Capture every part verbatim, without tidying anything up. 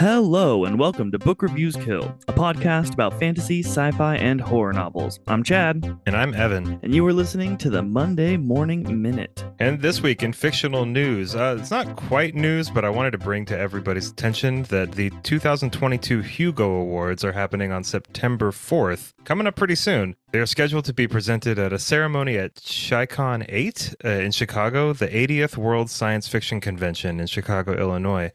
Hello and welcome to Book Reviews Kill, a podcast about fantasy, sci-fi, and horror novels. I'm Chad. And I'm Evan. And you are listening to the Monday Morning Minute. And this week in fictional news, uh, it's not quite news, but I wanted to bring to everybody's attention that the two thousand twenty-two Hugo Awards are happening on September fourth, coming up pretty soon. They're scheduled to be presented at a ceremony at Chicon eight uh, in Chicago, the eightieth World Science Fiction Convention in Chicago, Illinois.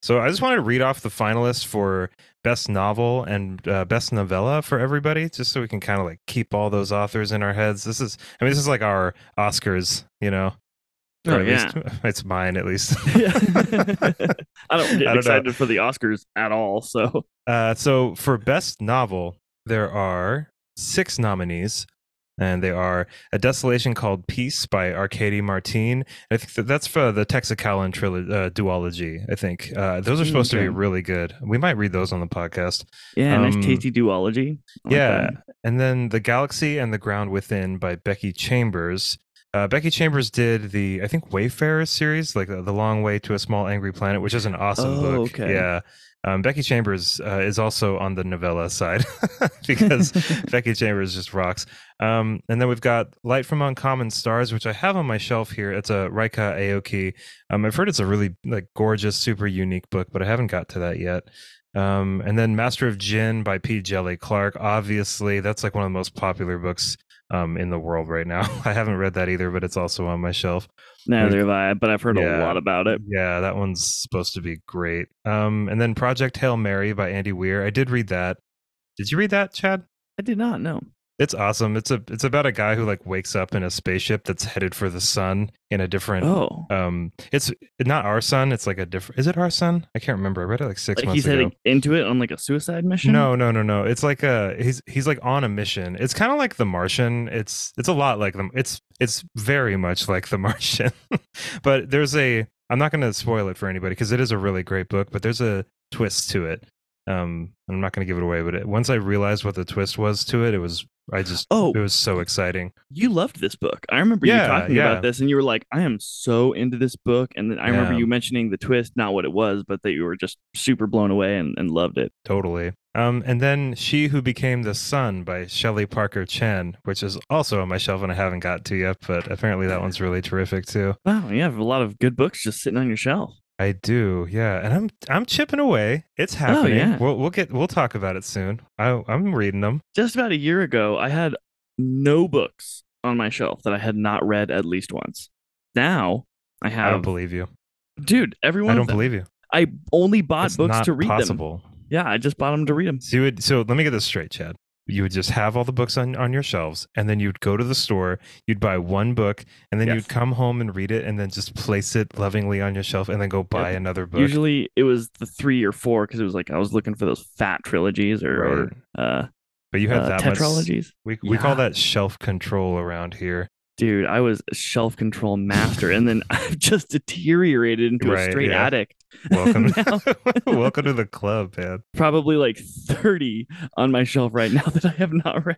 So I just want to read off the finalists for Best Novel and uh, Best Novella for everybody, just so we can kind of like keep all those authors in our heads. This is, I mean, this is like our Oscars, you know. Oh, or at yeah. least it's mine, at least. Yeah. I don't get I don't excited know. for the Oscars at all. So, uh, so for Best Novel, there are six nominees, and they are A Desolation Called Peace by Arcady Martine. I think that that's for the Texacalan trilogy, uh, duology, I think. Uh, those are supposed okay. to be really good. We might read those on the podcast. Yeah, um, nice tasty duology. Like yeah. That. And then The Galaxy and the Ground Within by Becky Chambers. Uh, Becky Chambers did the, I think, Wayfarers series, like the, the Long Way to a Small Angry Planet, which is an awesome oh, book. Okay. Yeah. Um, Becky Chambers uh, is also on the novella side because Becky Chambers just rocks. Um, and then we've got Light from Uncommon Stars, which I have on my shelf here. It's a Ryka Aoki. Um, I've heard it's a really like gorgeous, super unique book, but I haven't got to that yet. Um, and then Master of Jinn by P. Djèlí Clark. Obviously, that's like one of the most popular books um, in the world right now. I haven't read that either, but it's also on my shelf. Neither have I, but I've heard yeah, a lot about it. Yeah, that one's supposed to be great. Um, and then Project Hail Mary by Andy Weir. I did read that. Did you read that, Chad? I did not, no. It's awesome. It's a it's about a guy who like wakes up in a spaceship that's headed for the sun in a different. Oh. Um, it's not our sun. It's like a different. Is it our sun? I can't remember. I read it like six like months he's ago. He's heading into it on like a suicide mission. No, no, no, no. It's like a he's he's like on a mission. It's kind of like The Martian. It's it's a lot like them. It's it's very much like The Martian, but there's a. I'm not going to spoil it for anybody because it is a really great book, but there's a twist to it. Um, I'm not going to give it away, but it, once I realized what the twist was to it, it was. I just, oh, it was so exciting. You loved this book. I remember yeah, you talking yeah. about this and you were like, I am so into this book. And then I yeah. remember you mentioning the twist, not what it was, but that you were just super blown away and, and loved it. Totally. Um, and then She Who Became the Sun by Shelley Parker Chen, which is also on my shelf and I haven't got to yet, but apparently that one's really terrific too. Wow. You have a lot of good books just sitting on your shelf. I do, yeah, and I'm I'm chipping away. It's happening. Oh, yeah. We'll we'll get we'll talk about it soon. I I'm reading them. Just about a year ago, I had no books on my shelf that I had not read at least once. Now I have. I don't believe you, dude. Everyone, I don't believe you. I only bought it's books not to read possible. them. Yeah, I just bought them to read them. So you would, so let me get this straight, Chad. You would just have all the books on, on your shelves, and then you'd go to the store, you'd buy one book, and then yes. you'd come home and read it, and then just place it lovingly on your shelf, and then go buy yep. another book. Usually it was the three or four, because it was like I was looking for those fat trilogies or, right. or uh, but you had uh, that tetralogies. Much, we we yeah. call that shelf control around here. Dude, I was a shelf control master, and then I've just deteriorated into right, a straight yeah. addict. Welcome, now, welcome to the club, man. Probably like thirty on my shelf right now that I have not read.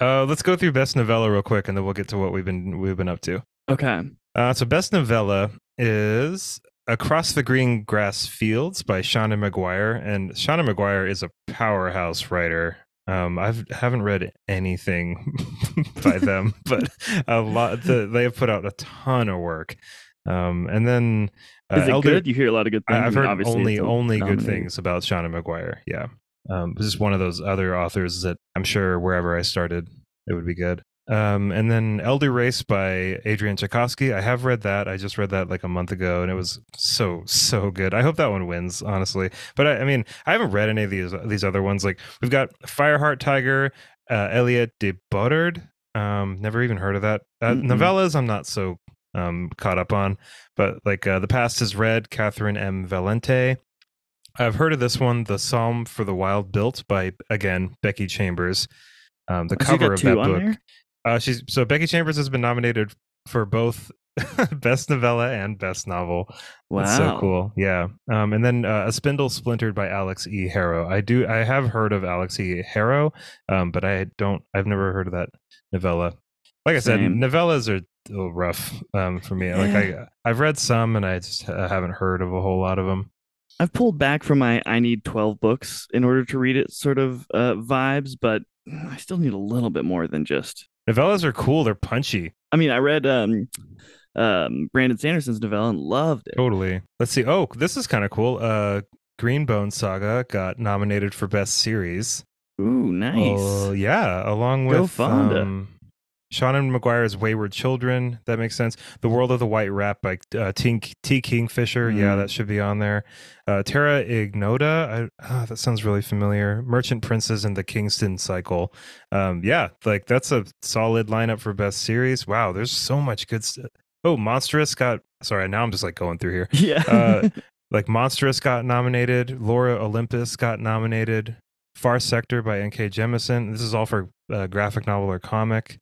Uh, let's go through Best Novella real quick, and then we'll get to what we've been we've been up to. Okay. Uh, so Best Novella is Across the Green Grass Fields by Seanan McGuire, and Seanan McGuire is a powerhouse writer. Um, I haven't read anything by them, but a lot. The, they have put out a ton of work. Um, and then uh, is it Elder, good? You hear a lot of good things. I've heard only only good things about Seanan McGuire. Yeah, um, this is one of those other authors that I'm sure wherever I started, it would be good. Um, and then Elder Race by Adrian Tchaikovsky. I have read that. I just read that like a month ago, and it was so so good. I hope that one wins, honestly. But I, I mean, I haven't read any of these these other ones. Like we've got Fireheart Tiger, uh, Elliot de Butard. Um, never even heard of that. Uh, mm-hmm. Novellas, I'm not so um caught up on, but like uh, The Past Is Red, Catherine M. Valente. I've heard of this one, The Psalm for the Wild Built by again Becky Chambers. Um, the oh, cover of that book. There? Uh, she's so Becky Chambers has been nominated for both Best Novella and Best Novel. Wow, that's so cool! Yeah, um, and then uh, A Spindle Splintered by Alex E. Harrow. I do, I have heard of Alex E. Harrow, um, but I don't. I've never heard of that novella. Like I said, Same. novellas are a little rough um, for me. Yeah. Like I, I've read some, and I just uh, haven't heard of a whole lot of them. I've pulled back from my I need twelve books in order to read it sort of uh, vibes, but I still need a little bit more than just... Novellas are cool. They're punchy. I mean, I read um, um, Brandon Sanderson's novella and loved it. Totally. Let's see. Oh, this is kind of cool. Uh, Greenbone Saga got nominated for Best Series. Ooh, nice. Oh, yeah, along with... Go Fonda. Um, Seanan McGuire's Wayward Children. That makes sense. The World of the White Rat by uh, T. Kingfisher. Mm. Yeah, that should be on there. Uh, Terra Ignota. I, oh, that sounds really familiar. Merchant Princes and the Kingston Cycle. Um, yeah, like that's a solid lineup for Best Series. Wow, there's so much good stuff. Oh, Monstrous got... Sorry, now I'm just like going through here. Yeah. uh, like Monstrous got nominated. Laura Olympus got nominated. Far Sector by N K Jemisin. This is all for uh, graphic novel or comic.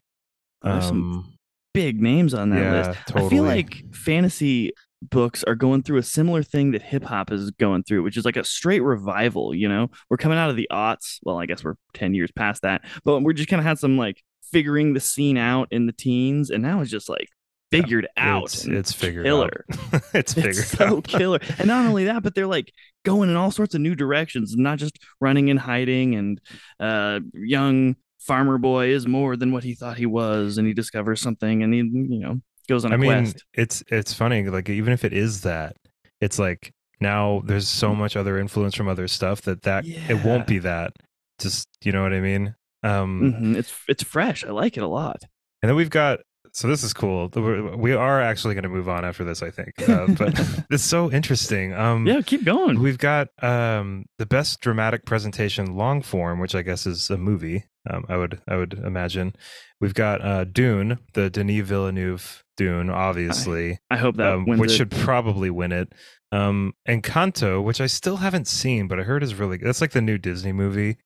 There's um, some big names on that yeah, list. Totally. I feel like fantasy books are going through a similar thing that hip hop is going through, which is like a straight revival. You know, we're coming out of the aughts. Well, I guess we're ten years past that, but we're just kind of had some like figuring the scene out in the teens. And now it's just like figured yeah, out. It's, it's figured killer. out. it's figured it's so out. killer. And not only that, but they're like going in all sorts of new directions, not just running and hiding and uh, young farmer boy is more than what he thought he was, and he discovers something, and he, you know, goes on a I mean, quest. It's it's funny, like even if it is that, it's like now there's so much other influence from other stuff that that yeah. it won't be that. Just, you know what I mean? Um, mm-hmm. It's it's fresh. I like it a lot. And then we've got... So this is cool. We are actually going to move on after this, I think. Uh, but it's so interesting. Um, yeah, keep going. We've got um, the best dramatic presentation long form, which I guess is a movie. Um, I would I would imagine. We've got uh, Dune, the Denis Villeneuve Dune, obviously. I, I hope that um, wins which it. should probably win it. Um, Encanto, which I still haven't seen, but I heard is really good. That's like the new Disney movie.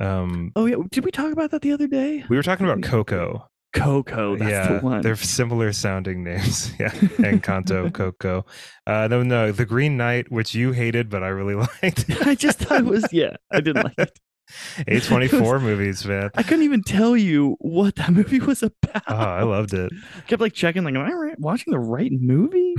Um, oh yeah, did we talk about that the other day? We were talking about Coco. Coco, that's yeah, the one. They're similar sounding names. Yeah, Encanto, Coco. Uh, no, no, The Green Knight, which you hated, but I really liked. I just thought it was, yeah, I didn't like it. A twenty-four movies, man. I couldn't even tell you what that movie was about. Oh, I loved it. I kept like checking, like, am I right, watching the right movie?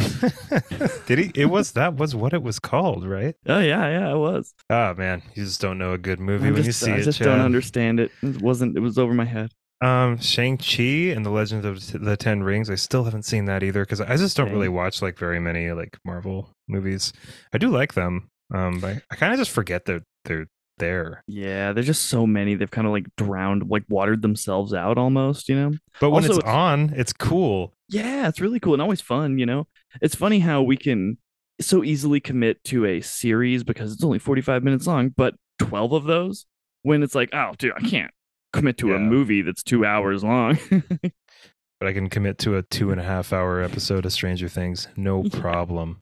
Did he? It was, that was what it was called, right? Oh, yeah, yeah, it was. Oh, man, you just don't know a good movie I'm when just, you see I it. I just Chad. don't understand it. It wasn't, it was over my head. Um, Shang-Chi and the Legend of the Ten Rings. I still haven't seen that either because I just don't really watch like very many like Marvel movies. I do like them, um, but I, I kind of just forget that they're there. Yeah, there's just so many. They've kind of like drowned, like watered themselves out almost, you know. But when also, it's on, it's cool. Yeah, it's really cool and always fun. You know, it's funny how we can so easily commit to a series because it's only forty-five minutes long, but twelve of those. When it's like, oh, dude, I can't commit to yeah. a movie that's two hours long. But I can commit to a two and a half hour episode of Stranger Things. No problem.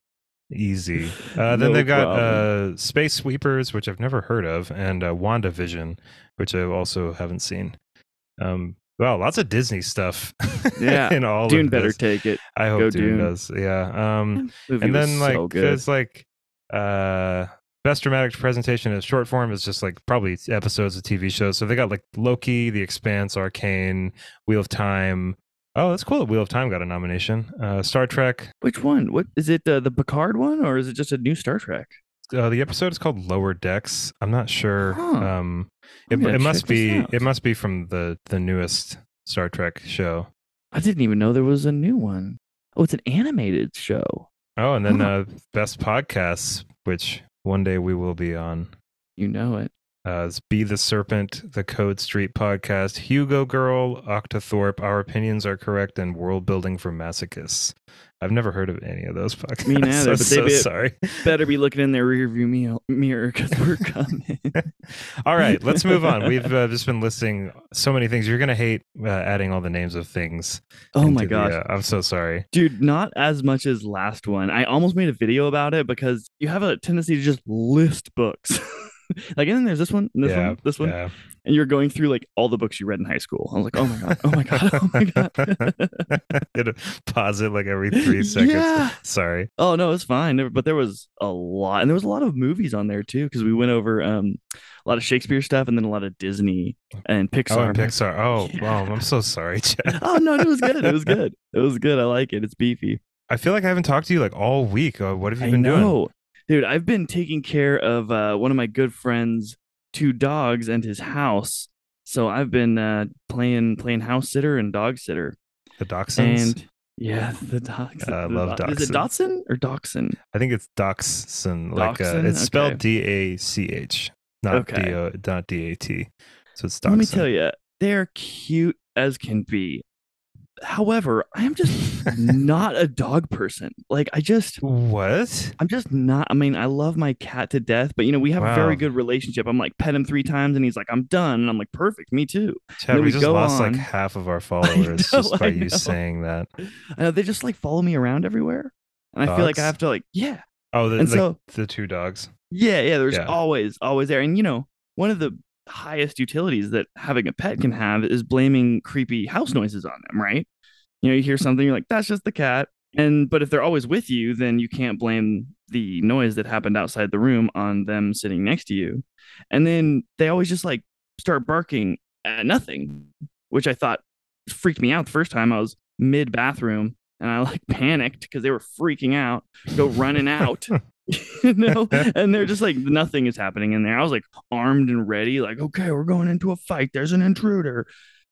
Easy. Uh, then no they've got uh, Space Sweepers, which I've never heard of, and uh, WandaVision, which I also haven't seen. Um, wow, lots of Disney stuff. Yeah. in all Dune of better this. take it. I hope Go Dune, Dune does. Yeah. Um, and then like so there's like... Uh, Best dramatic presentation in short form is just like probably episodes of T V shows. So they got like Loki, The Expanse, Arcane, Wheel of Time. Oh, that's cool. Wheel of Time got a nomination. Uh, Star Trek. Which one? What is it? Uh, the Picard one, or is it just a new Star Trek? Uh, the episode is called Lower Decks. I'm not sure. Huh. Um, it it must be. It must be from the the newest Star Trek show. I didn't even know there was a new one. Oh, it's an animated show. Oh, and then huh. uh, Best Podcasts, which one day we will be on. You know it. Uh, it's Be the Serpent, the Code Street Podcast, Hugo Girl, Octothorpe, Our Opinions Are Correct, and World Building for Masochists. I've never heard of any of those podcasts. Me neither, I'm but so they be, sorry. Better be looking in their rearview mirror because we're coming. All right, let's move on. We've uh, just been listing so many things. You're going to hate uh, adding all the names of things. Oh my gosh. The, uh, I'm so sorry. Dude, not as much as last one. I almost made a video about it because you have a tendency to just list books. Like, and then there's this one, and this yeah, one, this one, yeah. and you're going through like all the books you read in high school. I was like, oh my god, oh my god, oh my god. It'd pause it like every three seconds. Yeah. Sorry. Oh no, it's fine. But there was a lot, and there was a lot of movies on there too, because we went over um, a lot of Shakespeare stuff, and then a lot of Disney and Pixar. Oh, and Pixar. Oh, yeah. Wow, I'm so sorry, Chad. Oh no, it was good. It was good. It was good. I like it. It's beefy. I feel like I haven't talked to you like all week. Uh, what have you I been know. doing? Dude, I've been taking care of uh, one of my good friends' two dogs and his house. So I've been uh, playing playing house sitter and dog sitter. The dachshunds? And yeah, the dachshund. I uh, love do- dachshund. Is it dachshund or dachshund? I think it's dachshund. Like uh, it's spelled okay. D A C H, not okay. D O, not D A T. So it's dachshund. Let me tell you, they're cute as can be. However, I'm just not a dog person. Like, I just... What? I'm just not... I mean, I love my cat to death, but, you know, we have wow. a very good relationship. I'm like, pet him three times, and he's like, I'm done. And I'm like, perfect, me too. Chad, we, we just lost on. like half of our followers know, just by you saying that. I know, they just like follow me around everywhere. And dogs? I feel like I have to like, yeah. Oh, the, like, so, the two dogs? Yeah, yeah. There's yeah. always, always there. And, you know, one of the highest utilities that having a pet can have is blaming creepy house noises on them, right? You know, you hear something, you're like, that's just the cat. And but if they're always with you, then you can't blame the noise that happened outside the room on them sitting next to you. And then they always just like start barking at nothing, which I thought freaked me out the first time. I was mid bathroom and I like panicked because they were freaking out, go running out. You know, and they're just like, nothing is happening in there. I was like armed and ready, like, okay, we're going into a fight. There's an intruder,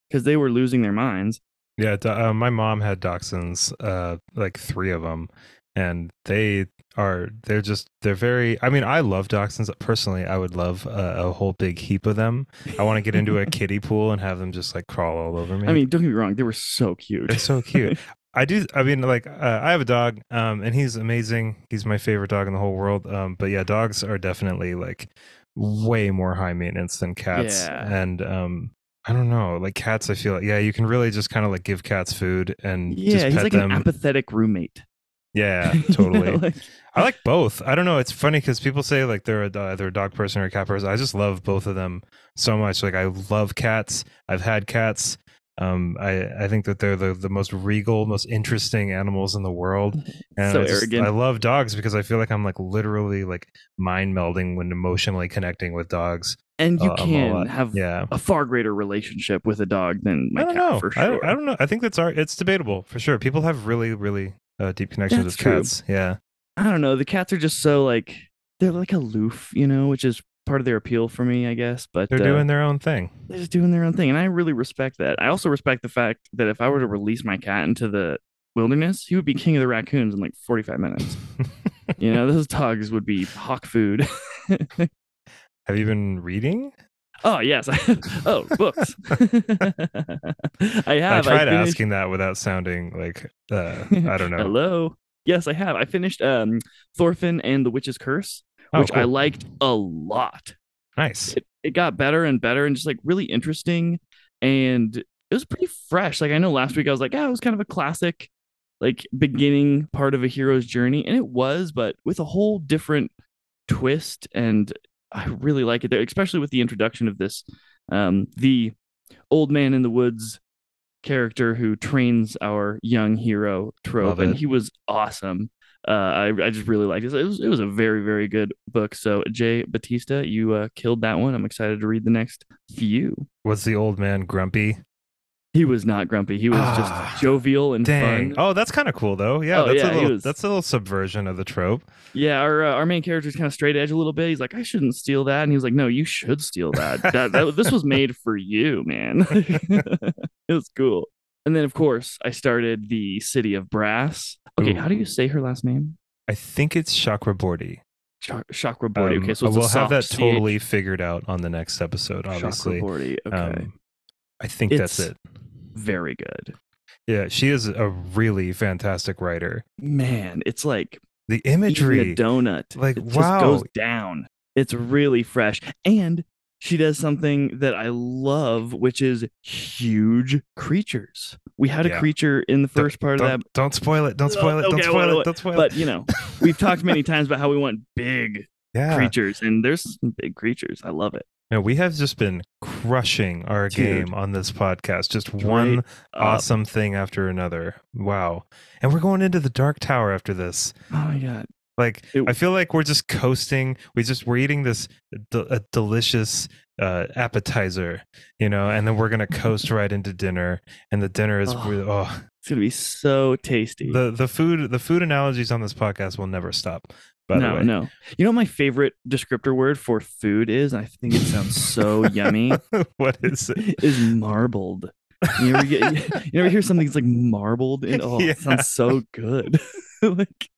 because they were losing their minds. Yeah, uh, my mom had dachshunds, uh, like three of them, and they are they're just they're very. I mean, I love dachshunds personally. I would love uh, a whole big heap of them. I want to get into a kiddie pool and have them just like crawl all over me. I mean, don't get me wrong, they were so cute. They're so cute. I do. I mean, like, uh, I have a dog, um, and he's amazing. He's my favorite dog in the whole world. Um, but yeah, dogs are definitely like way more high maintenance than cats. Yeah. And um, I don't know, like cats, I feel like, yeah, you can really just kind of like give cats food and yeah, just pet he's like them. An apathetic roommate. Yeah, totally. You know, like... I like both. I don't know. It's funny because people say like they're a uh, they're a dog person or a cat person. I just love both of them so much. Like I love cats. I've had cats. Um, I, I think that they're the, the most regal, most interesting animals in the world. And so I just, arrogant. I love dogs because I feel like I'm like literally like mind melding when emotionally connecting with dogs. And you uh, can have yeah. a far greater relationship with a dog than my I don't cat know. for sure. I, I don't know. I think that's our, it's debatable for sure. People have really, really uh, deep connections that's with true. cats. Yeah. I don't know. The cats are just so like, they're like aloof, you know, which is part of their appeal for me, I guess, but they're uh, doing their own thing. They're just doing their own thing, and I really respect that. I also respect the fact that if I were to release my cat into the wilderness, he would be king of the raccoons in like forty-five minutes. You know, those dogs would be hawk food. Have you been reading? Oh yes. Oh, books. I have. I tried I finished... asking that without sounding like uh, I don't know. Hello. Yes, I have. I finished um, Thorfinn and the Witch's Curse. Oh, which cool. I liked a lot. Nice. It, it got better and better and just like really interesting. And it was pretty fresh. Like I know last week I was like, yeah, it was kind of a classic, like beginning part of a hero's journey. And it was, but with a whole different twist. And I really like it there, especially with the introduction of this, um, the old man in the woods character who trains our young hero trope. And he was awesome. Uh, I, I just really liked it. It was, it was a very, very good book. So, Jay Batista, you uh, killed that one. I'm excited to read the next few. Was the old man grumpy? He was not grumpy. He was ah, just jovial and dang. fun. Oh, that's kind of cool, though. Yeah, oh, that's, yeah a little, was, that's a little subversion of the trope. Yeah, our uh, our main character is kind of straight edge a little bit. He's like, I shouldn't steal that. And he was like, no, you should steal that. that, that this was made for you, man. It was cool. And then, of course, I started the City of Brass. Okay, Ooh. how do you say her last name? I think it's Chakraborty. Ch- Chakraborty. Um, okay, so it's we'll a soft have that C H. Totally figured out on the next episode. Obviously, Chakraborty. Okay, um, I think it's that's it. Very good. Yeah, she is a really fantastic writer. Man, it's like the imagery, a donut. Like it wow, just goes down. It's really fresh and. She does something that I love, which is huge creatures. We had a yeah. creature in the first don't, part of that. Don't spoil it. Don't spoil it. Don't spoil it. Don't spoil, okay, it, wait, wait, don't spoil but, it. But, you know, we've talked many times about how we want big yeah. creatures, and there's some big creatures. I love it. No, we have just been crushing our Dude. game on this podcast. Just Straight one awesome up. thing after another. Wow. And we're going into the Dark Tower after this. Oh, my God. Like, it, I feel like we're just coasting. We just we're eating this d- a delicious uh, appetizer, you know, and then we're gonna coast right into dinner. And the dinner is oh, really, oh, it's gonna be so tasty. The the food the food analogies on this podcast will never stop. by no, the way. No, no. You know what my favorite descriptor word for food is? I think it sounds so yummy. What is it? Is marbled. You ever, get, you ever hear something's like marbled? And, oh, yeah. It sounds so good. Like,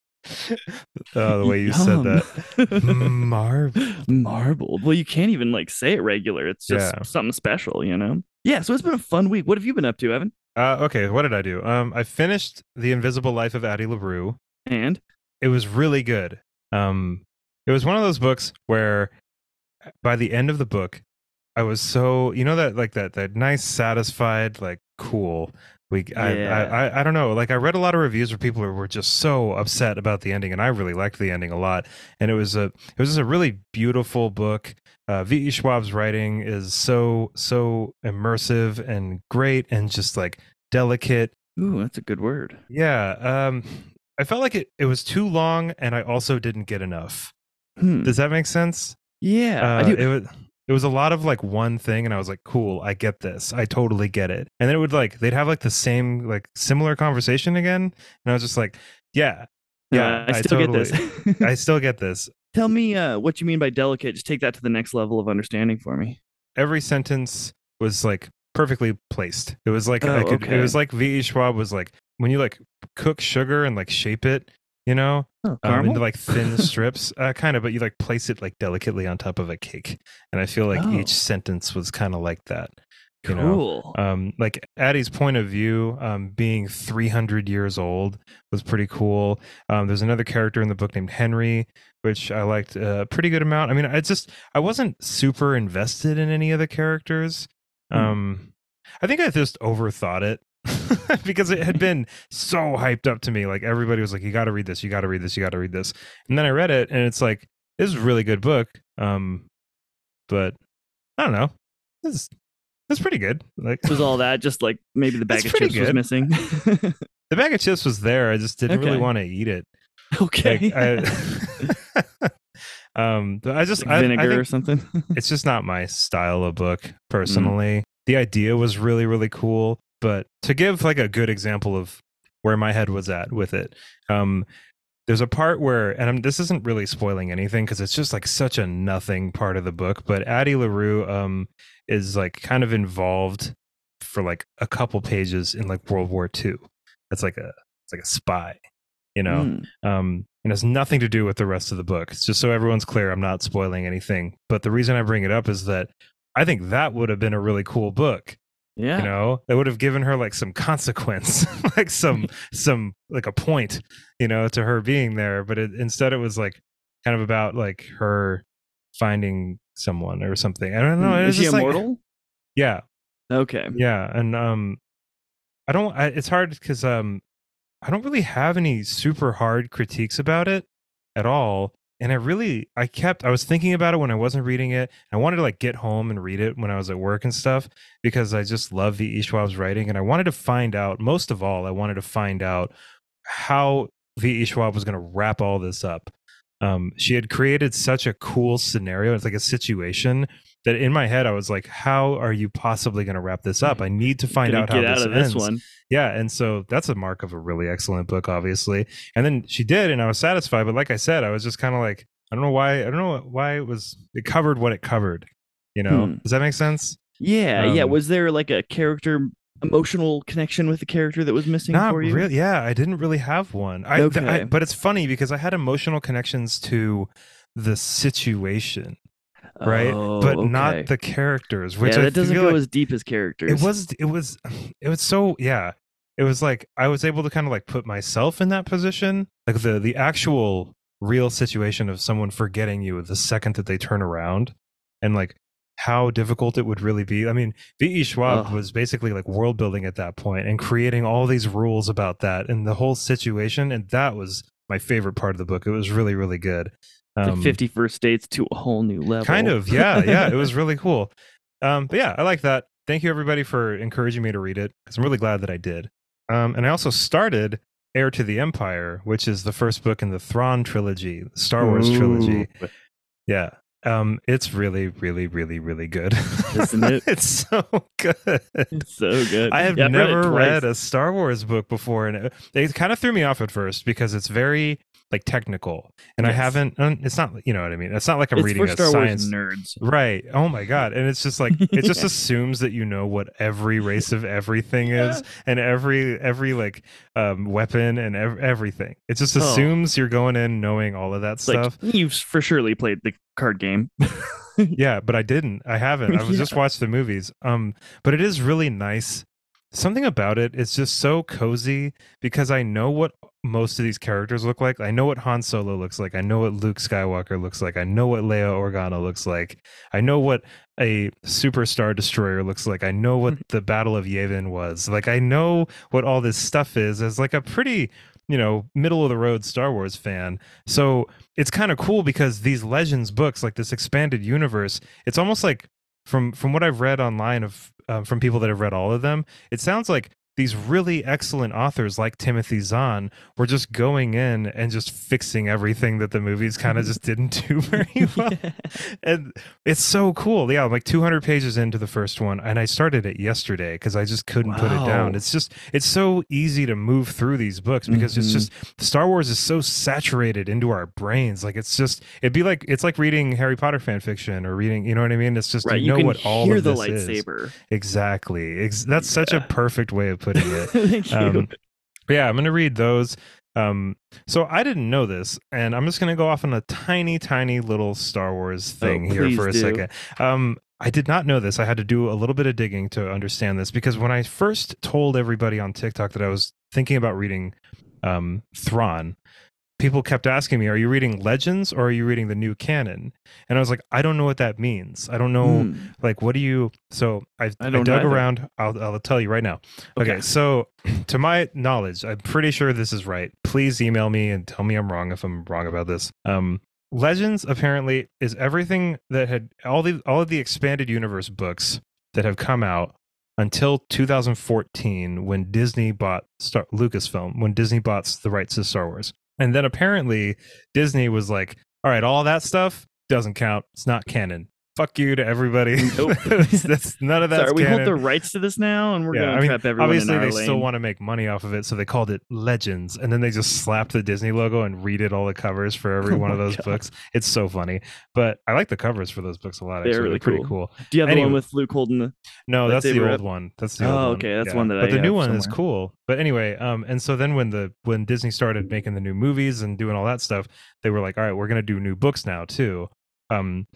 oh, the way you yum. Said that. Marbled. Marbled. Well, you can't even like say it regular. It's just yeah. something special, you know? Yeah, so it's been a fun week. What have you been up to, Evan? Uh, okay, what did I do? Um, I finished The Invisible Life of Addie LaRue. And? It was really good. Um, it was one of those books where by the end of the book, I was so, you know, that like that that nice, satisfied, like, cool. We, yeah. I, I, I don't know. Like, I read a lot of reviews where people were just so upset about the ending, and I really liked the ending a lot. And it was a, it was just a really beautiful book. Uh, V E Schwab's writing is so, so immersive and great, and just like delicate. Ooh, that's a good word. Yeah. Um, I felt like it, it was too long, and I also didn't get enough. Hmm. Does that make sense? Yeah, uh, I do. It was. It was a lot of like one thing, and I was like, cool, I get this. I totally get it. And then it would like, they'd have like the same, like similar conversation again. And I was just like, yeah, yeah, uh, I, I still totally, get this. I still get this. Tell me uh, what you mean by delicate. Just take that to the next level of understanding for me. Every sentence was like perfectly placed. It was like, oh, I could, okay. It was like V E Schwab was like, when you like cook sugar and like shape it, you know, oh, um, into like thin strips, uh, kind of, but you like place it like delicately on top of a cake. And I feel like oh. each sentence was kind of like that, you cool. know, um, like Addie's point of view, um, being three hundred years old was pretty cool. Um, there's another character in the book named Henry, which I liked a pretty good amount. I mean, I just, I wasn't super invested in any of the characters. Mm. Um, I think I just overthought it. Because it had been so hyped up to me, like everybody was like, you got to read this, you got to read this, you got to read this. And then I read it, and it's like, this is a really good book, um but I don't know, this it's pretty good. Like, was all that just like maybe the bag of chips good. Was missing? The bag of chips was there, I just didn't okay. really want to eat it. Okay, like, I um I just like vinegar I, I think or something. It's just not my style of book personally. Mm. The idea was really really cool. But to give like a good example of where my head was at with it, um, there's a part where, and I'm, this isn't really spoiling anything because it's just like such a nothing part of the book, but Addie LaRue um, is like kind of involved for like a couple pages in like World War Two. That's like a, it's like a spy, you know, mm. um, and has nothing to do with the rest of the book. It's just so everyone's clear, I'm not spoiling anything. But the reason I bring it up is that I think that would have been a really cool book. Yeah, you know, it would have given her like some consequence, like some some like a point, you know, to her being there. But it, instead, it was like kind of about like her finding someone or something. I don't know. It was Is she immortal? Like, yeah. Okay. Yeah, and um, I don't. I, it's hard because um, I don't really have any super hard critiques about it at all. And I really, I kept, I was thinking about it when I wasn't reading it. I wanted to like get home and read it when I was at work and stuff, because I just love V E Schwab's writing. And I wanted to find out, most of all, I wanted to find out how V E Schwab was going to wrap all this up. Um, she had created such a cool scenario. It's like a situation that in my head, I was like, how are you possibly going to wrap this up? I need to find out how this ends. One. Yeah. And so that's a mark of a really excellent book, obviously. And then she did, and I was satisfied. But like I said, I was just kind of like, I don't know why, I don't know why it was, it covered what it covered, you know? Hmm. Does that make sense? Yeah. Um, yeah. Was there like a character emotional connection with the character that was missing not for you? Really, yeah. I didn't really have one. I, okay. th- I, but it's funny because I had emotional connections to the situation. Right, oh, but okay. not the characters, which yeah, that I doesn't feel go like as deep as characters. It was, it was, it was so yeah. It was like I was able to kind of like put myself in that position, like the the actual real situation of someone forgetting you the second that they turn around, and like how difficult it would really be. I mean, V E Schwab oh. was basically like world building at that point and creating all these rules about that and the whole situation, and that was my favorite part of the book. It was really really good. Um, the fifty-first dates to a whole new level. Kind of, yeah, yeah. It was really cool. Um, but yeah, I like that. Thank you, everybody, for encouraging me to read it, because I'm really glad that I did. Um, and I also started Heir to the Empire, which is the first book in the Thrawn trilogy, the Star Wars Ooh. trilogy. Yeah. Um, it's really, really, really, really good. Isn't it? It's so good. It's so good. I have yeah, never read, read a Star Wars book before, and it, it kind of threw me off at first because it's very like technical, and yes. I haven't. It's not, you know what I mean. It's not like I'm it's reading for a Star science Wars nerds, right? Oh my god! And it's just like it yeah. just assumes that you know what every race of everything yeah. is, and every every like um, weapon and ev everything. It just assumes oh. you're going in knowing all of that it's stuff. Like, you've for surely played the card game. Yeah, but I didn't. I haven't. I was yeah. just watched the movies. Um, but it is really nice. Something about it is just so cozy because I know what most of these characters look like. I know what Han Solo looks like. I know what Luke Skywalker looks like. I know what Leia Organa looks like. I know what a Super Star Destroyer looks like. I know what the Battle of Yavin was. Like, I know what all this stuff is as like a pretty, you know, middle of the road Star Wars fan. So it's kind of cool because these Legends books, like this expanded universe, it's almost like from from what I've read online of Um, from people that have read all of them, it sounds like these really excellent authors like Timothy Zahn were just going in and just fixing everything that the movies kind of just didn't do very well. Yeah. And it's so cool. Yeah, I'm like two hundred pages into the first one, and I started it yesterday because I just couldn't wow. put it down. It's just, it's so easy to move through these books because mm-hmm. it's just, Star Wars is so saturated into our brains. Like, it's just, it'd be like, it's like reading Harry Potter fan fiction or reading, you know what I mean? It's just, right. you, you know what all hear of the this lightsaber. Is. Exactly. Ex that's yeah. such a perfect way of putting it. Thank um, you. Yeah, I'm gonna read those. Um so I didn't know this, and I'm just gonna go off on a tiny tiny little Star Wars thing oh, here for a do. second. um I did not know this. I had to do a little bit of digging to understand this, because when I first told everybody on TikTok that I was thinking about reading um Thrawn, people kept asking me, are you reading Legends or are you reading the new canon? And I was like, I don't know what that means. I don't know. Mm. Like, what do you, so I, I, I dug around. I'll, I'll tell you right now. Okay. Okay. So to my knowledge, I'm pretty sure this is right. Please email me and tell me I'm wrong if I'm wrong about this. Um, Legends apparently is everything that had all the, all of the expanded universe books that have come out until two thousand fourteen, when Disney bought Star Lucasfilm, when Disney bought the rights to Star Wars. And then apparently Disney was like, all right, all that stuff doesn't count. It's not canon. Fuck you to everybody. Nope. that's, that's, none of that's Sorry, we canon. hold the rights to this now, and we're yeah, going to I mean, trap everyone obviously in our they lane. Still want to make money off of it, so they called it Legends. And then they just slapped the Disney logo and redid all the covers for every oh one of those God. books. It's so funny. But I like the covers for those books a lot. They're actually. Really They're pretty cool. cool. Do you have anyway, the one with Luke holding the... No, that's the old up? one. That's the old oh, one. okay. That's yeah. one that but I But the new one somewhere. is cool. But anyway, um, and so then when the when Disney started making the new movies and doing all that stuff, they were like, all right, we're going to do new books now, too. Um,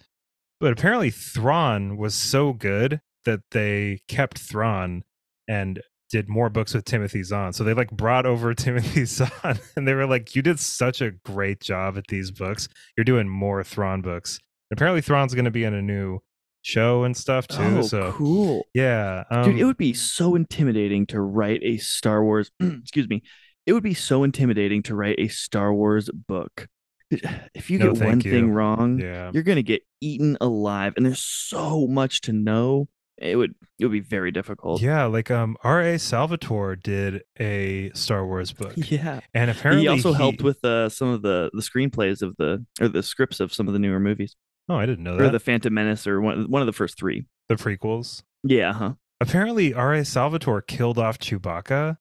But apparently Thrawn was so good that they kept Thrawn and did more books with Timothy Zahn. So they like brought over Timothy Zahn, and they were like, you did such a great job at these books. You're doing more Thrawn books. And apparently Thrawn's going to be in a new show and stuff too. Oh, so cool. Yeah. Um, Dude, it would be so intimidating to write a Star Wars. excuse me. It would be so intimidating to write a Star Wars book. If you no, get one you. thing wrong, yeah. you're going to get eaten alive, and there's so much to know. It would it would be very difficult. Yeah, like um, R. A. Salvatore did a Star Wars book. Yeah, and apparently he also he... helped with uh, some of the the screenplays of the or the scripts of some of the newer movies. Oh, I didn't know that. Or the Phantom Menace, or one one of the first three, the prequels. Yeah, huh. Apparently, R. A. Salvatore killed off Chewbacca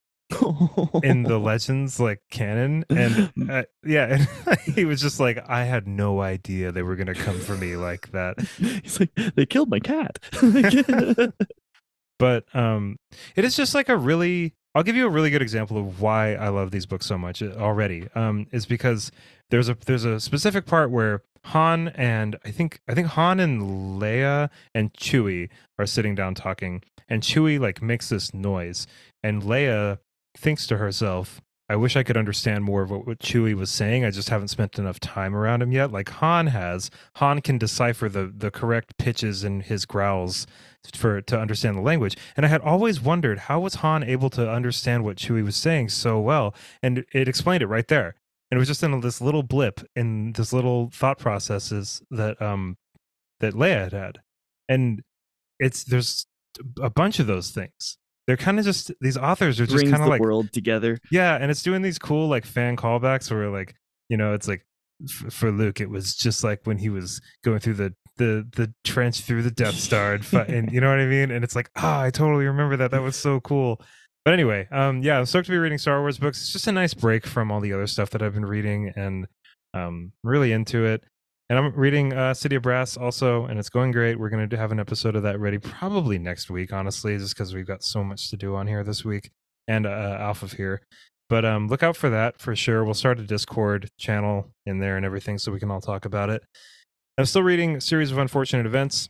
in the Legends like canon, and uh, yeah, and he was just like, I had no idea they were gonna come for me like that. He's like, they killed my cat. But um it is just like a really I'll give you a really good example of why I love these books so much already. Um is because there's a there's a specific part where Han and I think I think Han and Leia and Chewie are sitting down talking, and Chewie like makes this noise, and Leia thinks to herself, I wish I could understand more of what, what Chewie was saying. I just haven't spent enough time around him yet. Like Han has. Han can decipher the the correct pitches and his growls for to understand the language. And I had always wondered, how was Han able to understand what Chewie was saying so well? And it explained it right there. And it was just in this little blip, in this little thought processes that um that Leia had had. And it's there's a bunch of those things. They're kind of just these authors are just kind of like world together. Yeah, and it's doing these cool like fan callbacks where like, you know, it's like f for Luke, it was just like when he was going through the the the trench through the Death Star, and, and you know what I mean. And it's like, ah, oh, I totally remember that. That was so cool. But anyway, um, yeah, I'm stoked to be reading Star Wars books. It's just a nice break from all the other stuff that I've been reading, and um, really into it. And I'm reading uh, City of Brass also, and it's going great. We're going to have an episode of that ready probably next week, honestly, just because we've got so much to do on here this week and uh, off of here. But um, look out for that for sure. We'll start a Discord channel in there and everything so we can all talk about it. I'm still reading A Series of Unfortunate Events.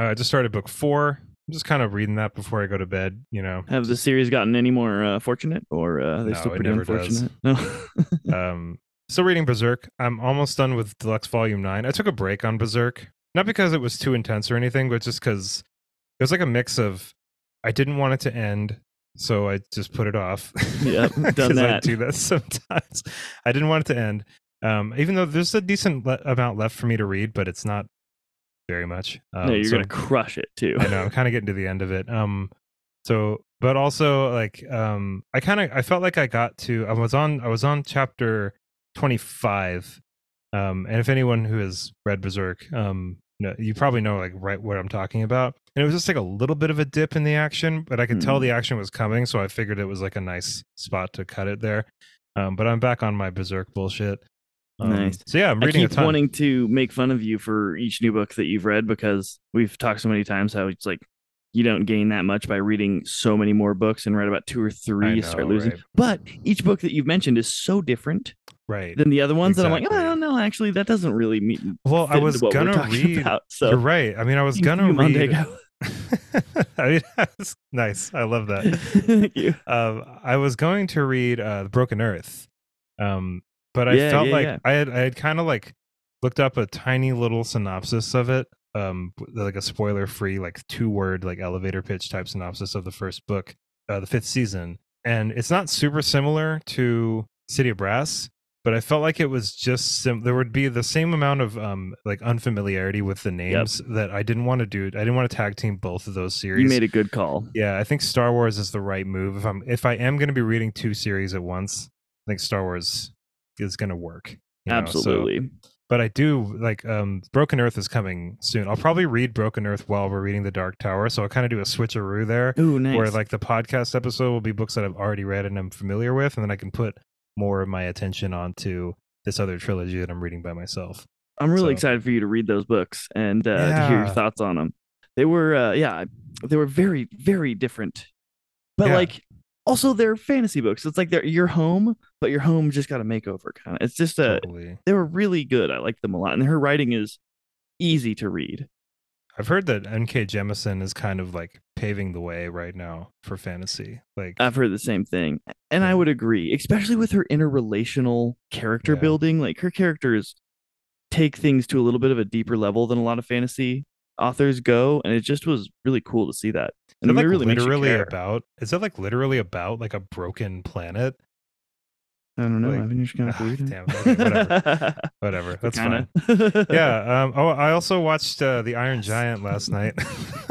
Uh, I just started book four. I'm just kind of reading that before I go to bed, you know. Have the series gotten any more uh, fortunate, or uh, are they no, still pretty unfortunate? Does. No. um, still reading Berserk. I'm almost done with Deluxe Volume nine. I took a break on Berserk, not because it was too intense or anything, but just because it was like a mix of I didn't want it to end, so I just put it off. Yeah, done that. I do that sometimes. I didn't want it to end, um, even though there's a decent le- amount left for me to read, but it's not very much. Um, no, you're so gonna crush it too. I know, I'm kind of getting to the end of it. Um, so, but also like, um, I kind of I felt like I got to I was on I was on chapter twenty-five. Um, and if anyone who has read Berserk, um, you know, you probably know like right what I'm talking about. And it was just like a little bit of a dip in the action, but I could mm-hmm. tell the action was coming, so I figured it was like a nice spot to cut it there. Um, but I'm back on my Berserk bullshit. Um, nice. So yeah, I'm reading. I keep a ton. wanting to make fun of you for each new book that you've read, because we've talked so many times how it's like you don't gain that much by reading so many more books, and read about two or three, you start losing. Right? But each book that you've mentioned is so different, right, than the other ones, exactly, that I'm like, oh no, actually that doesn't really mean. Well, I was gonna read. About, so. You're right. I mean, I was you, gonna you read. I mean, that's nice. I love that. Thank you. Um, I was going to read uh, The Broken Earth. Um. But I yeah, felt yeah, like yeah. I had I had kind of like looked up a tiny little synopsis of it, um, like a spoiler-free, like two-word, like elevator pitch type synopsis of the first book, uh, the fifth season. And it's not super similar to City of Brass, but I felt like it was just sim- there would be the same amount of um, like unfamiliarity with the names, yep, that I didn't want to do. I didn't want to tag team both of those series. You made a good call. Yeah, I think Star Wars is the right move. If I'm if I am going to be reading two series at once, I think Star Wars is going to work, you know? Absolutely. So, but I do like um Broken Earth is coming soon. I'll probably read Broken Earth while we're reading The Dark Tower, so I'll kind of do a switcheroo there. Ooh, nice. Where like the podcast episode will be books that I've already read and I'm familiar with, and then I can put more of my attention onto this other trilogy that I'm reading by myself. I'm really so. excited for you to read those books and uh yeah. to hear your thoughts on them. They were uh yeah they were very, very different, but yeah. like also, they're fantasy books. It's like they're your home, but your home just got a makeover. Kind of. It's just a. Totally. They were really good. I liked them a lot, and her writing is easy to read. I've heard that N K Jemisin is kind of like paving the way right now for fantasy. Like I've heard the same thing, and yeah. I would agree, especially with her interrelational character yeah. building. Like her characters take things to a little bit of a deeper level than a lot of fantasy authors go, and it just was really cool to see that. And it like really literally about is that like literally about like a broken planet? I don't know. Like, I mean, you're just gonna read it. Damn, okay, whatever. Whatever. That's Kinda. fine. Yeah. Um. Oh, I also watched uh, The Iron Giant last night.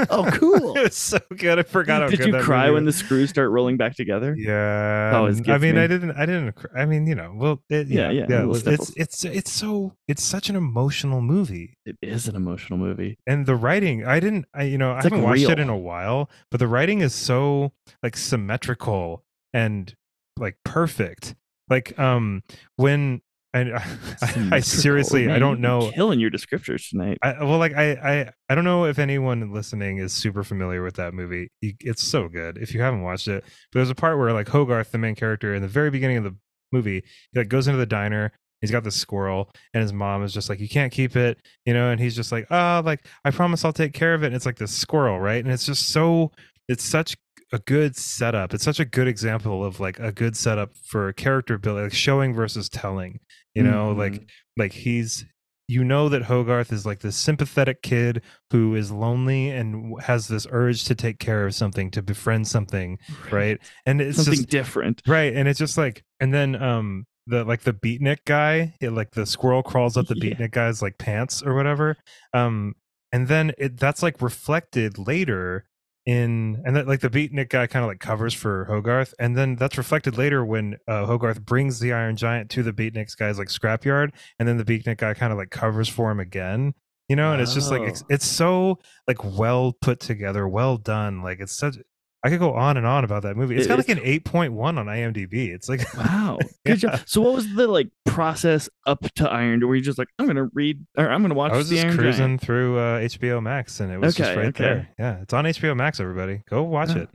Oh, cool. It's so good. I forgot. Did how good you that cry movie when was. The screws start rolling back together? Yeah. Always I mean, me. I didn't. I didn't. I mean, you know. Well, it, yeah, yeah. yeah, yeah it's, it's it's it's so it's such an emotional movie. It is an emotional movie. And the writing, I didn't. I you know, it's I haven't like watched real. it in a while, but the writing is so like symmetrical and like perfect. Like um when and I, I, I seriously Man, I don't know killing your descriptors tonight. I, well, like I, I I don't know if anyone listening is super familiar with that movie. It's so good if you haven't watched it. But there's a part where like Hogarth, the main character, in the very beginning of the movie, he like goes into the diner. He's got the squirrel, and his mom is just like, you can't keep it, you know. And he's just like, ah, oh, like I promise I'll take care of it. And it's like this squirrel, right? And it's just so it's such. a good setup. It's such a good example of like a good setup for character building, like showing versus telling, you know, mm-hmm. like, like he's, you know, that Hogarth is like this sympathetic kid who is lonely and has this urge to take care of something, to befriend something. Right. right? And it's something just different. Right. And it's just like, and then, um, the, like the beatnik guy, it, like the squirrel crawls up the yeah. beatnik guy's like pants or whatever. Um, and then it, that's like reflected later in and that like the beatnik guy kind of like covers for Hogarth, and then that's reflected later when uh, Hogarth brings the Iron Giant to the beatnik guy's like scrapyard, and then the beatnik guy kind of like covers for him again, you know. And oh. it's just like it's, it's so like well put together, well done. Like it's such I could go on and on about that movie. It's got it, like an eight point one on I M D B. It's like, wow. Good yeah. job. So what was the like process up to Iron? Were you just like, I'm going to read or I'm going to watch the Iron Giant? I was just cruising Giant. through uh, H B O Max, and it was okay, just right okay. there. Yeah, it's on H B O Max, everybody. Go watch yeah. it.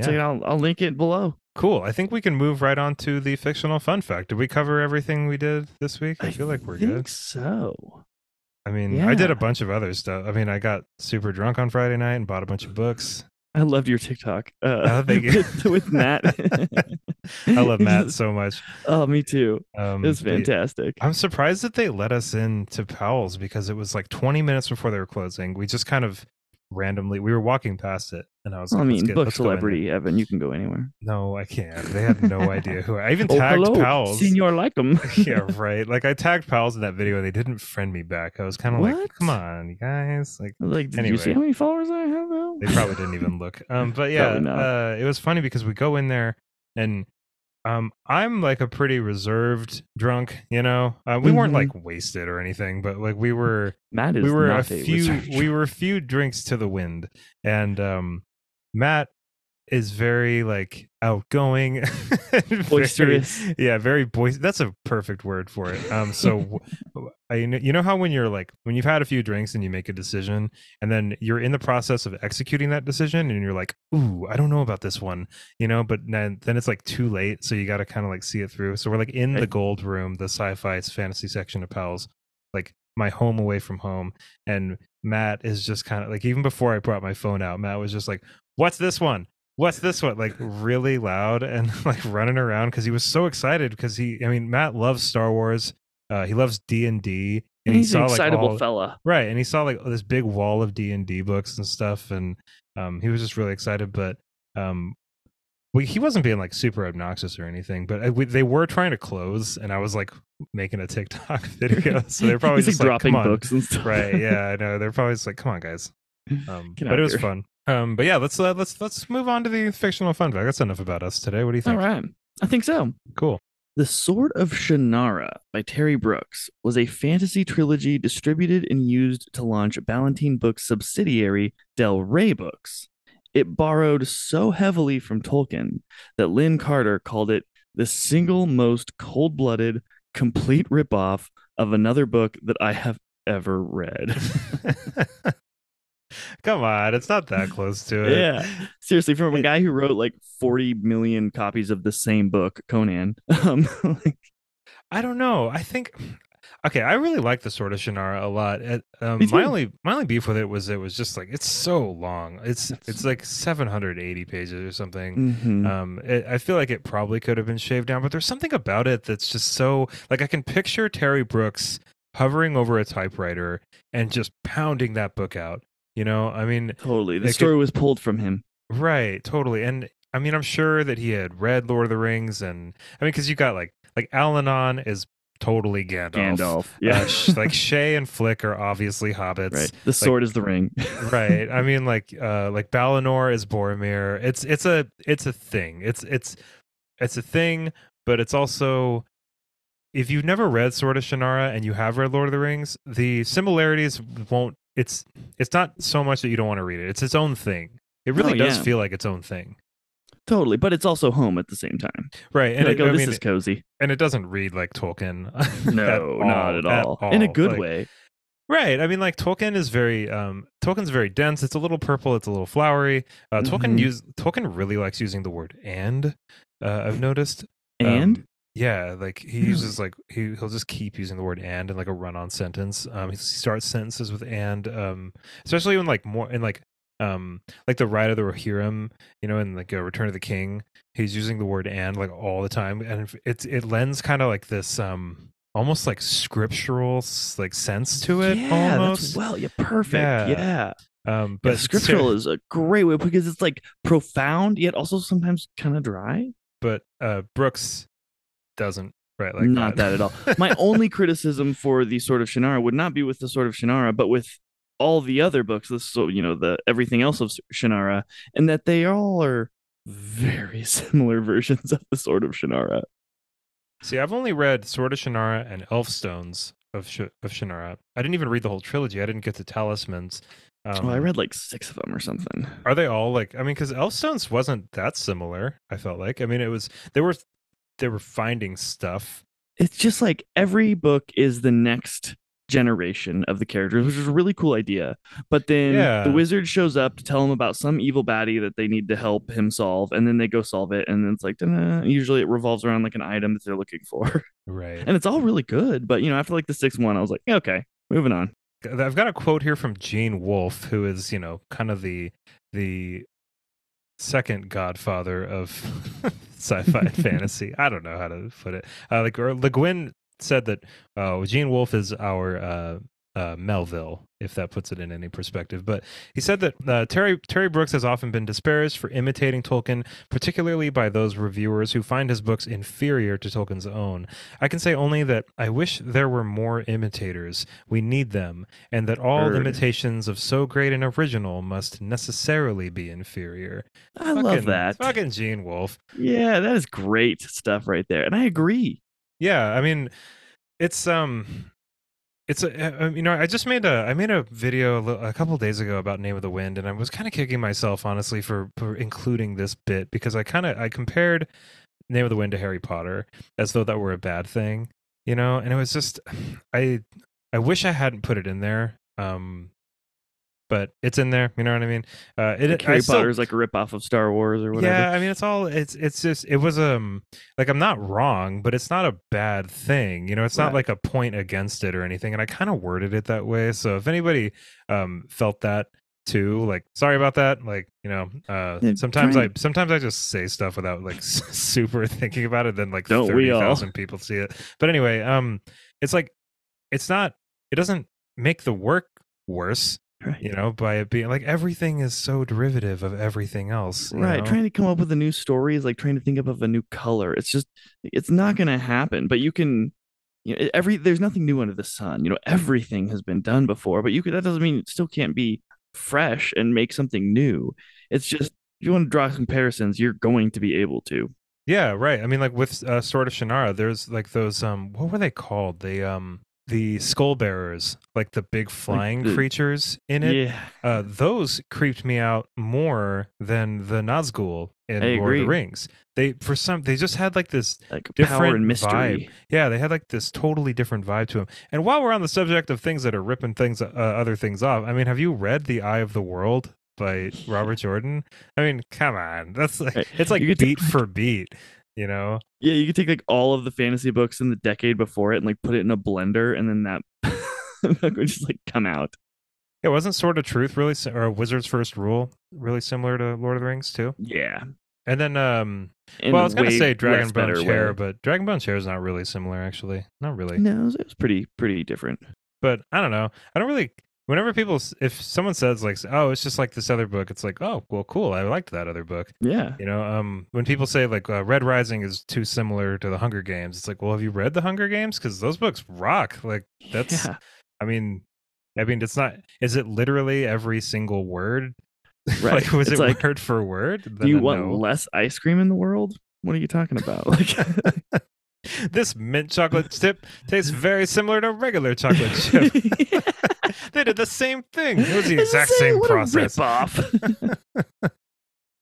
Yeah. Like, I'll, I'll link it below. Cool. I think we can move right on to the fictional fun fact. Did we cover everything we did this week? I, I feel like we're think good. so. I mean, yeah. I did a bunch of other stuff. I mean, I got super drunk on Friday night and bought a bunch of books. I loved your TikTok uh, oh, thank you. with, with Matt. I love Matt so much. Oh, me too. Um, it was fantastic. The, I'm surprised that they let us in to Powell's because it was like twenty minutes before they were closing. We just kind of randomly, we were walking past it, and I was like, I mean, let's get, book let's celebrity, Evan. You can go anywhere. No, I can't. They had no idea who I, I even oh, tagged hello, Powell's. Senor Lycum. Yeah, right. Like, I tagged Powell's in that video, and they didn't friend me back. I was kind of like, come on, you guys. Like, like did anyway. you see how many followers I have, though? They probably didn't even look. Um, but yeah, uh, it was funny because we go in there, and um, I'm like a pretty reserved drunk, you know. Uh, we mm-hmm. weren't like wasted or anything, but like we were. Matt is we were a few. We were a few drinks to the wind, and um, Matt is very like outgoing, boisterous. Very, yeah, very boisterous. That's a perfect word for it. Um, so I, you know how when you're like when you've had a few drinks and you make a decision, and then you're in the process of executing that decision, and you're like, "Ooh, I don't know about this one," you know. But then then it's like too late, so you got to kind of like see it through. So we're like in right. the gold room, the sci-fi fantasy section of Powell's, like my home away from home, and Matt is just kind of like, even before I brought my phone out, Matt was just like, what's this one? What's this one? Like really loud and like running around because he was so excited because he, I mean, Matt loves Star Wars. Uh, he loves D and D. And he's he saw, an excitable like, all, fella. Right. And he saw like this big wall of D and D books and stuff. And um, he was just really excited. But um, we, he wasn't being like super obnoxious or anything. But I, we, they were trying to close. And I was like making a TikTok video. So they're probably just like, dropping like, books and stuff. Right. Yeah, I know. They're probably just like, come on, guys. Um, but it was here. fun. Um, but yeah, let's uh, let's let's move on to the fictional fun fact. That's enough about us today. What do you think? All right, I think so. Cool. The Sword of Shannara by Terry Brooks was a fantasy trilogy distributed and used to launch Ballantine Books' subsidiary Del Rey Books. It borrowed so heavily from Tolkien that Lynn Carter called it the single most cold-blooded, complete ripoff of another book that I have ever read. Come on, it's not that close to it. Yeah, seriously, from a guy who wrote like forty million copies of the same book, Conan. Um, like, I don't know. I think, okay, I really like the Sword of Shannara a lot. Um, my only my only beef with it was it was just like it's so long. It's it's like seven hundred eighty pages or something. Mm-hmm. Um, it, I feel like it probably could have been shaved down, but there's something about it that's just so like I can picture Terry Brooks hovering over a typewriter and just pounding that book out. You know, I mean, totally. The story could, was pulled from him. Right. Totally. And I mean, I'm sure that he had read Lord of the Rings. And I mean, because you got like like Al-Anon is totally Gandalf. Gandalf. Yeah. Uh, like Shay and Flick are obviously hobbits. Right. The sword like, is the ring. Right. I mean, like uh, like Balinor is Boromir. It's it's a it's a thing. It's it's it's a thing. But it's also, if you've never read Sword of Shannara and you have read Lord of the Rings, the similarities won't. It's it's not so much that you don't want to read it. It's its own thing. It really oh, does yeah. feel like its own thing. Totally, but it's also home at the same time. Right. And like, it, oh, I this mean, is cozy. And it doesn't read like Tolkien. No, at not all, at, all. at all. In a good like, way. Right. I mean, like Tolkien is very um, Tolkien's very dense. It's a little purple. It's a little flowery. Uh, mm-hmm. Tolkien use Tolkien really likes using the word and. Uh, I've noticed and. Um, Yeah, like he uses like he he'll just keep using the word and in like a run-on sentence. Um, he starts sentences with and, um, especially when like more in like um like the Ride of the Rohirrim, you know, in like a Return of the King, he's using the word and like all the time, and it's it lends kind of like this um almost like scriptural like sense to it. Yeah, almost. That's, well, yeah, perfect. Yeah. yeah. Um, but yeah, scriptural so, is a great way because it's like profound yet also sometimes kind of dry. But uh, Brooks. Doesn't right like not that, that at all. My only criticism for the Sword of Shannara would not be with the Sword of Shannara, but with all the other books. This, so you know, the everything else of Shannara, and that they all are very similar versions of the Sword of Shannara. See, I've only read Sword of Shannara and Elfstones of Sh- of Shannara. I didn't even read the whole trilogy. I didn't get to Talismans. Um, well, I read like six of them or something. Are they all like, I mean, because Elfstones wasn't that similar, I felt like. I mean, it was, they were, they were finding stuff. It's just like every book is the next generation of the characters, which is a really cool idea. But then yeah. the wizard shows up to tell him about some evil baddie that they need to help him solve. And then they go solve it. And then it's like, da-da. Usually it revolves around like an item that they're looking for. Right. And it's all really good. But, you know, after like the sixth one, I was like, yeah, okay, moving on. I've got a quote here from Gene Wolfe, who is, you know, kind of the the second godfather of sci-fi and fantasy. I don't know how to put it. Uh, like or Le Guin said that uh, Gene Wolfe is our uh, uh, Melville, if that puts it in any perspective. But he said that uh, Terry Terry Brooks has often been disparaged for imitating Tolkien, particularly by those reviewers who find his books inferior to Tolkien's own. I can say only that I wish there were more imitators. We need them, and that all Bird. imitations of so great an original must necessarily be inferior. I fucking, love that. Fucking Gene Wolfe. Yeah, that is great stuff right there, and I agree. Yeah, I mean, it's um. It's a, you know, I just made a I made a video a couple of days ago about Name of the Wind, and I was kind of kicking myself, honestly, for, for including this bit, because I kind of I compared Name of the Wind to Harry Potter as though that were a bad thing, you know, and it was just I I wish I hadn't put it in there, um, but it's in there, you know what I mean? Uh, it, like Harry still, Potter is like a ripoff of Star Wars or whatever. Yeah, I mean, it's all it's it's just it was um like I'm not wrong, but it's not a bad thing, you know. It's right. not like a point against it or anything, and I kind of worded it that way. So if anybody um felt that too, like, sorry about that. Like, you know, uh, sometimes I sometimes I just say stuff without like super thinking about it. Then like thirty thousand people see it. But anyway, um, it's like it's not. It doesn't make the work worse. Right. You know, by it being like everything is so derivative of everything else. Right. Know? Trying to come up with a new story is like trying to think up of a new color. It's just, it's not going to happen. But you can, you know, every there's nothing new under the sun. You know, everything has been done before. But you could, that doesn't mean it still can't be fresh and make something new. It's just, if you want to draw comparisons, you're going to be able to. Yeah. Right. I mean, like with uh, Sword of Shannara, there's like those um, what were they called? They um. The skull bearers, like the big flying creatures in it, yeah. uh, those creeped me out more than the Nazgul in I Lord agree. of the Rings. They for some they just had like this like different power and mystery. Vibe. Yeah, they had like this totally different vibe to them. And while we're on the subject of things that are ripping things, uh, other things off, I mean, have you read The Eye of the World by Robert Jordan? I mean, come on, that's like right. it's like beat to- for beat. You know, yeah, you could take like all of the fantasy books in the decade before it and like put it in a blender, and then that would just like come out. It wasn't Sword of Truth really, or Wizard's First Rule, really similar to Lord of the Rings too. Yeah, and then um, in well, I was gonna say Dragonbone Chair, way. but Dragonbone Chair is not really similar, actually. Not really. No, it was pretty pretty different. But I don't know. I don't really. Whenever people, if someone says like, "Oh, it's just like this other book," it's like, "Oh, well, cool. I liked that other book." Yeah, you know, um, when people say like uh, "Red Rising" is too similar to The Hunger Games, it's like, "Well, have you read The Hunger Games? Because those books rock." Like that's, yeah. I mean, I mean, it's not. Is it literally every single word? Right? like, was it's it like, word for word? Do you want no. less ice cream in the world? What are you talking about? Like, this mint chocolate chip tastes very similar to regular chocolate chip. yeah. They did the same thing. It was the it's exact the same, same process. Off. All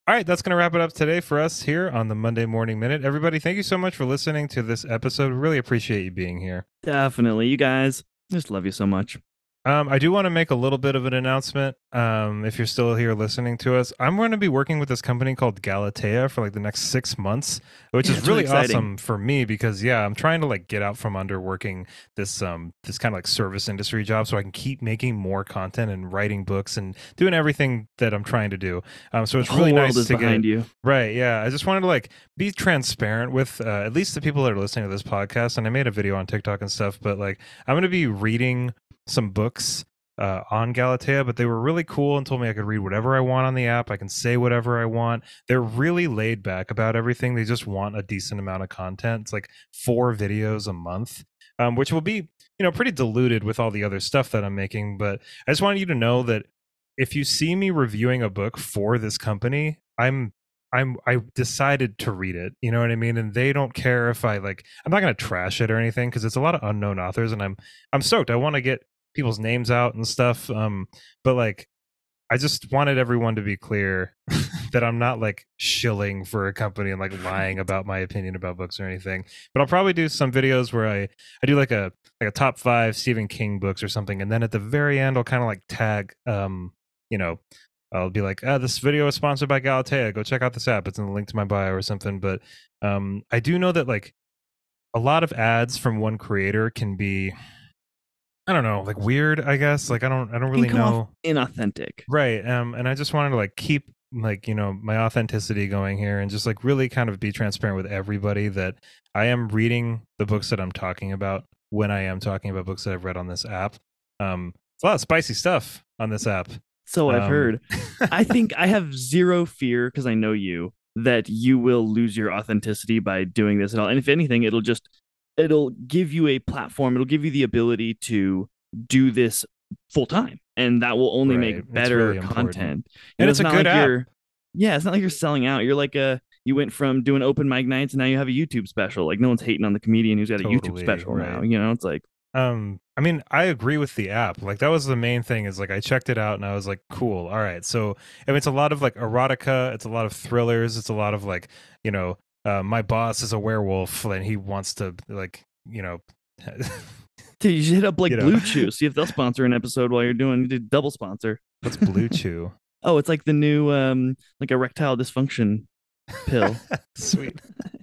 right, that's going to wrap it up today for us here on the Monday Morning Minute. Everybody, thank you so much for listening to this episode. Really appreciate you being here. Definitely. You guys, just love you so much. Um, I do want to make a little bit of an announcement. Um, if you're still here listening to us, I'm going to be working with this company called Galatea for like the next six months, which yeah, is really, really awesome for me because yeah, I'm trying to like get out from under working this um this kind of like service industry job so I can keep making more content and writing books and doing everything that I'm trying to do. Um, so it's the really nice to get you. Right, yeah. I just wanted to like be transparent with uh, at least the people that are listening to this podcast, and I made a video on TikTok and stuff, but like I'm going to be reading some books uh, on Galatea, but they were really cool and told me I could read whatever I want on the app. I can say whatever I want. They're really laid back about everything. They just want a decent amount of content. It's like four videos a month, um, which will be, you know, pretty diluted with all the other stuff that I'm making. But I just wanted you to know that if you see me reviewing a book for this company, I'm I'm I decided to read it, you know what I mean? And they don't care if I like, I'm not going to trash it or anything because it's a lot of unknown authors and I'm I'm stoked. I want to get people's names out and stuff. Um, but like I just wanted everyone to be clear that I'm not like shilling for a company and like lying about my opinion about books or anything. But I'll probably do some videos where I, I do like a like a top five Stephen King books or something. And then at the very end, I'll kind of like tag, um, you know, I'll be like, oh, this video is sponsored by Galatea. Go check out this app. It's in the link to my bio or something. But um, I do know that like a lot of ads from one creator can be, I don't know, like weird, I guess. Like I don't I don't really know. Inauthentic. Right. Um and I just wanted to like keep like, you know, my authenticity going here and just like really kind of be transparent with everybody that I am reading the books that I'm talking about when I am talking about books that I've read on this app. Um it's a lot of spicy stuff on this app. So I've um, heard. I think I have zero fear, because I know you, that you will lose your authenticity by doing this at all. And if anything, it'll just it'll give you a platform. It'll give you the ability to do this full time. And that will only right. make better really content. And, and it's, it's a good like app. Yeah. It's not like you're selling out. You're like a, you went from doing open mic nights and now you have a YouTube special. Like no one's hating on the comedian who's got a totally, YouTube special right. now. You know, it's like, um, I mean, I agree with the app. Like that was the main thing is like, I checked it out and I was like, cool. All right. So I mean, it's a lot of like erotica. It's a lot of thrillers. It's a lot of like, you know, Uh, my boss is a werewolf and he wants to like, you know, dude, you should hit up like you know. Blue Chew. See if they'll sponsor an episode while you're doing you double sponsor. What's Blue Chew? Oh, it's like the new um like erectile dysfunction pill. Sweet.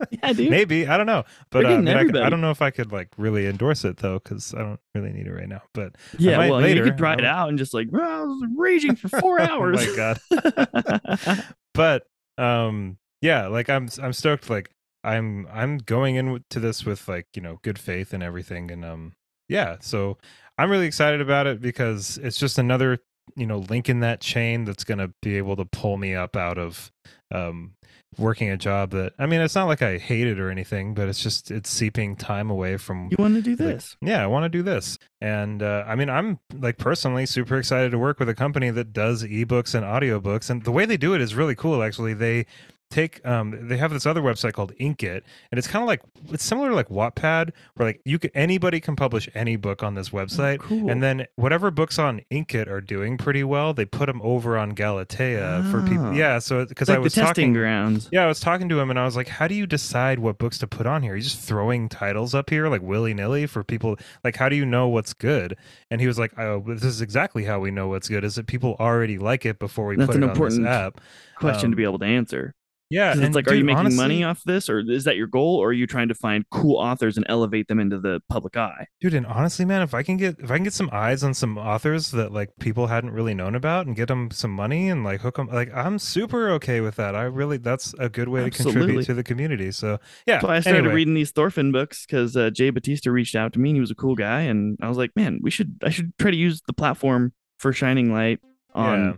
Yeah, dude. Maybe. I don't know. But uh, I, mean, I, I don't know if I could like really endorse it though, because I don't really need it right now. But yeah, well, later, you could try it out and just like, oh, I was raging for four hours. Oh my God. But um yeah, like I'm, I'm stoked. Like I'm, I'm going into this with like, you know, good faith and everything. And um, yeah, so I'm really excited about it because it's just another, you know, link in that chain that's going to be able to pull me up out of um, working a job that, I mean, it's not like I hate it or anything, but it's just, it's seeping time away from. You want to do this? Like, yeah, I want to do this. And uh, I mean, I'm like personally super excited to work with a company that does ebooks and audiobooks. And the way they do it is really cool. Actually, they, Take um, they have this other website called Inkit, and it's kind of like it's similar to like Wattpad, where like you can anybody can publish any book on this website, oh, cool. and then whatever books on Inkit are doing pretty well, they put them over on Galatea oh. for people. Yeah, so because like I was the testing talking, grounds. Yeah, I was talking to him, and I was like, "How do you decide what books to put on here? Are you just throwing titles up here like willy nilly for people? Like, how do you know what's good?" And he was like, "Oh, this is exactly how we know what's good. Is that people already like it before we That's put it on this app?" Question um, to be able to answer. Yeah, and it's like, dude, are you making honestly, money off this, or is that your goal, or are you trying to find cool authors and elevate them into the public eye? Dude, and honestly, man, if I can get if I can get some eyes on some authors that like people hadn't really known about, and get them some money and like hook them, like I'm super okay with that. I really, that's a good way Absolutely. to contribute to the community. So yeah, so I started anyway. reading these Thorfinn books because uh, Jay Batista reached out to me and he was a cool guy, and I was like, man, we should I should try to use the platform for shining light on. Yeah.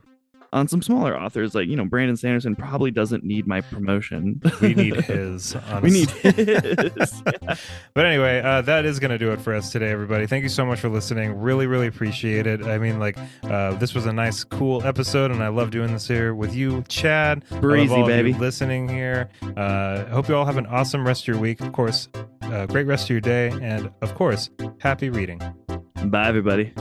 On some smaller authors, like, you know, Brandon Sanderson probably doesn't need my promotion. We need his. Honestly. We need his. Yeah. But anyway, uh, that is going to do it for us today, everybody. Thank you so much for listening. Really, really appreciate it. I mean, like, uh, this was a nice, cool episode, and I love doing this here with you, Chad. Breezy, I love all baby. Of you listening here. I uh, hope you all have an awesome rest of your week. Of course, uh, great rest of your day. And, of course, happy reading. Bye, everybody.